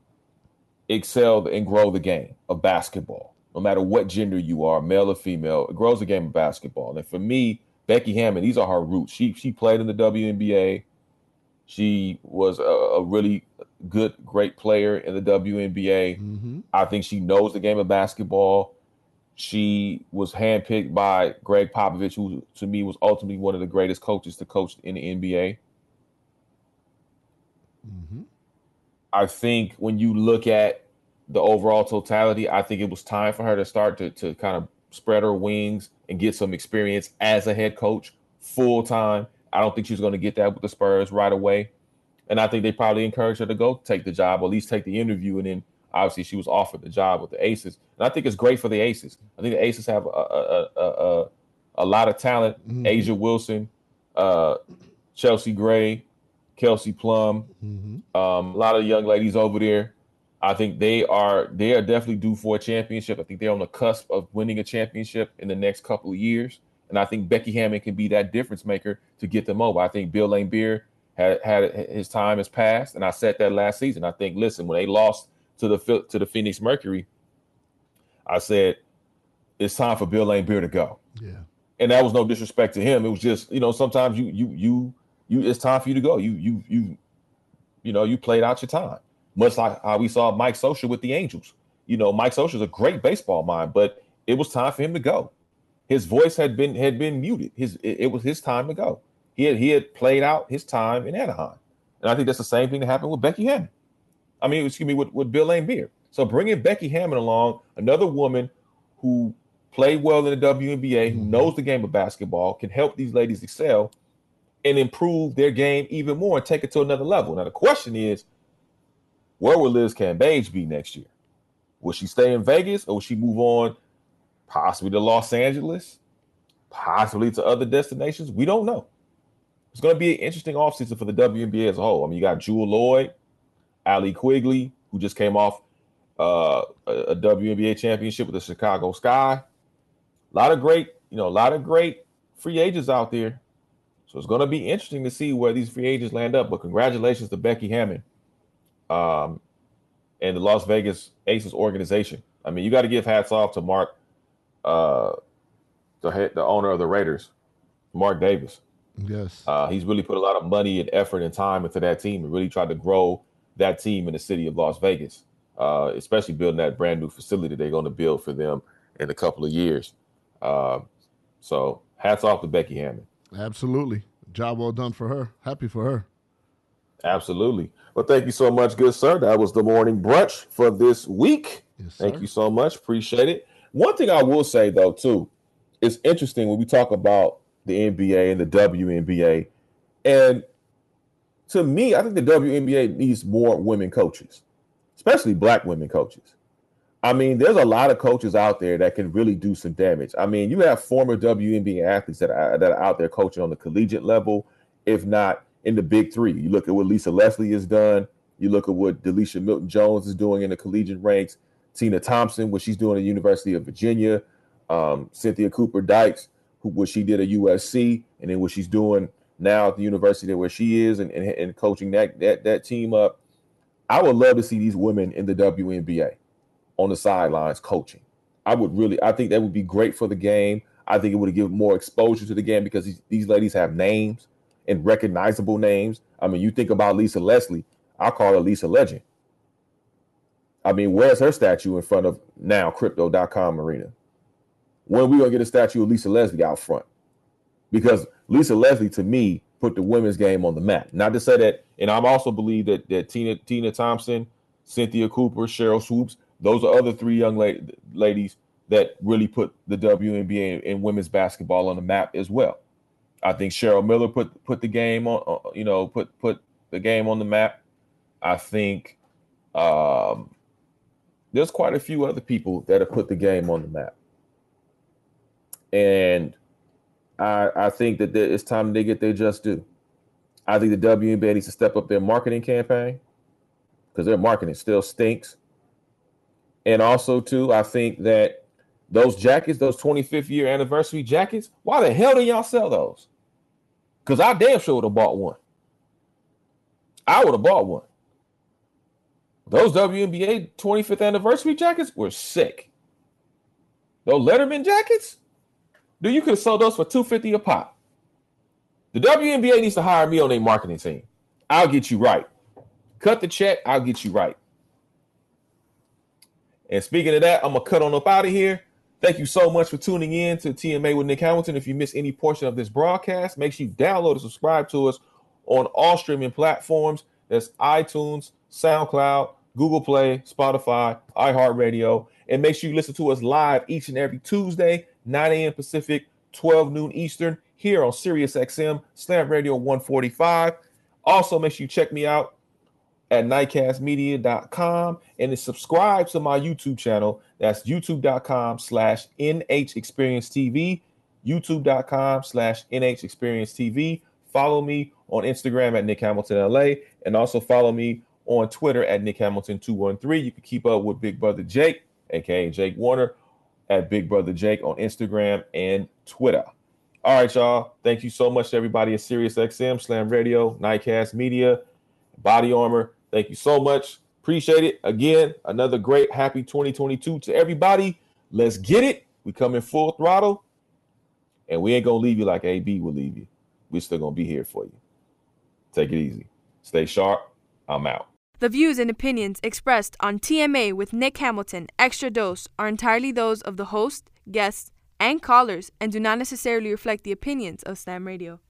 excel and grow the game of basketball. No matter what gender you are, male or female, it grows the game of basketball. And for me, Becky Hammon, these are her roots. She she played in the W N B A. She was a, a really good, great player in the W N B A. Mm-hmm. I think she knows the game of basketball. She was handpicked by Greg Popovich, who to me was ultimately one of the greatest coaches to coach in the N B A. Mm-hmm. I think when you look at the overall totality, I think it was time for her to start to, to kind of spread her wings and get some experience as a head coach full time. I don't think she's going to get that with the Spurs right away. And I think they probably encouraged her to go take the job, or at least take the interview, and then obviously, she was offered the job with the Aces, and I think it's great for the Aces. I think the Aces have a a a, a, a lot of talent. Mm-hmm. Asia Wilson, uh, Chelsea Gray, Kelsey Plum, mm-hmm. um, a lot of young ladies over there. I think they are they are definitely due for a championship. I think they're on the cusp of winning a championship in the next couple of years, and I think Becky Hammon can be that difference maker to get them over. I think Bill Laimbeer had had his time has passed, and I said that last season. I think listen when they lost to the to the Phoenix Mercury, I said, it's time for Bill Laimbeer to go. Yeah. And that was no disrespect to him. It was just, you know, sometimes you, you, you, you, it's time for you to go. You, you, you, you know, you played out your time. Much like how we saw Mike Scioscia with the Angels. You know, Mike Scioscia's a great baseball mind, but it was time for him to go. His voice had been, had been muted. His, it, it was his time to go. He had, he had played out his time in Anaheim. And I think that's the same thing that happened with Becky Hammon. I mean, excuse me, with, with Bill Laimbeer. So bringing Becky Hammon along, another woman who played well in the W N B A, who knows the game of basketball, can help these ladies excel and improve their game even more and take it to another level. Now, the question is, where will Liz Cambage be next year? Will she stay in Vegas, or will she move on possibly to Los Angeles, possibly to other destinations? We don't know. It's going to be an interesting offseason for the W N B A as a whole. I mean, you got Jewel Lloyd, Allie Quigley, who just came off uh, a W N B A championship with the Chicago Sky. A lot of great, you know, a lot of great free agents out there. So it's going to be interesting to see where these free agents land up. But congratulations to Becky Hammon um, and the Las Vegas Aces organization. I mean, you got to give hats off to Mark, uh, the head, the owner of the Raiders, Mark Davis. Yes, uh, he's really put a lot of money and effort and time into that team and really tried to grow that team in the city of Las Vegas, uh, especially building that brand new facility they're going to build for them in a couple of years. Uh, so hats off to Becky Hammon. Absolutely. Job well done for her. Happy for her. Absolutely. Well, thank you so much, good sir. That was the morning brunch for this week. Yes, sir. Thank you so much. Appreciate it. One thing I will say, though, too, it's interesting when we talk about the N B A and the W N B A, and to me, I think the W N B A needs more women coaches, especially black women coaches. I mean, there's a lot of coaches out there that can really do some damage. I mean, you have former W N B A athletes that are, that are out there coaching on the collegiate level, if not in the big three. You look at what Lisa Leslie has done. You look at what Delisha Milton-Jones is doing in the collegiate ranks. Tina Thompson, what she's doing at the University of Virginia. Um, Cynthia Cooper-Dykes, who what she did at U S C, and then what she's doing now at the university where she is and, and, and coaching that, that, that team up. I would love to see these women in the W N B A on the sidelines coaching. I would really, I think that would be great for the game. I think it would give more exposure to the game because these, these ladies have names and recognizable names. I mean, you think about Lisa Leslie, I call her Lisa Legend. I mean, where's her statue in front of now Crypto dot com Arena? When are we going to get a statue of Lisa Leslie out front? Because Lisa Leslie, to me, put the women's game on the map. Not to say that, and I also believe that that Tina Tina Thompson, Cynthia Cooper, Cheryl Swoops, those are other three young la- ladies that really put the W N B A and, and women's basketball on the map as well. I think Cheryl Miller put put the game on, uh, you know, put put the game on the map. I think um, there's quite a few other people that have put the game on the map. And I, I think that there, it's time they get their just due. I think the W N B A needs to step up their marketing campaign because their marketing still stinks. And also, too, I think that those jackets, those twenty-fifth year anniversary jackets, why the hell do y'all sell those? Because I damn sure would have bought one. I would have bought one. Those W N B A twenty-fifth anniversary jackets were sick. Those Letterman jackets, dude, you could have sold those for two hundred fifty dollars a pop. The W N B A needs to hire me on their marketing team. I'll get you right. Cut the check. I'll get you right. And speaking of that, I'm going to cut on up out of here. Thank you so much for tuning in to T M A with Nick Hamilton. If you missed any portion of this broadcast, make sure you download and subscribe to us on all streaming platforms. That's iTunes, SoundCloud, Google Play, Spotify, iHeartRadio. And make sure you listen to us live each and every Tuesday, nine a.m. Pacific, twelve noon Eastern, here on SiriusXM, Slam Radio one forty-five. Also, make sure you check me out at nightcast media dot com and subscribe to my YouTube channel. That's youtube dot com slash N H Experience T V, youtube dot com slash N H Experience T V. Follow me on Instagram at Nick Hamilton L A, and also follow me on Twitter at Nick Hamilton two one three. You can keep up with Big Brother Jake, aka Jake Warner, at Big Brother Jake on Instagram and Twitter. All right, y'all. Thank you so much to everybody at SiriusXM, Slam Radio, Nightcast Media, Body Armor. Thank you so much. Appreciate it. Again, another great happy twenty twenty-two to everybody. Let's get it. We come in full throttle, and we ain't going to leave you like A B will leave you. We're still going to be here for you. Take it easy. Stay sharp. I'm out. The views and opinions expressed on T M A with Nick Hamilton, Extra Dose, are entirely those of the host, guests, and callers, and do not necessarily reflect the opinions of Slam Radio.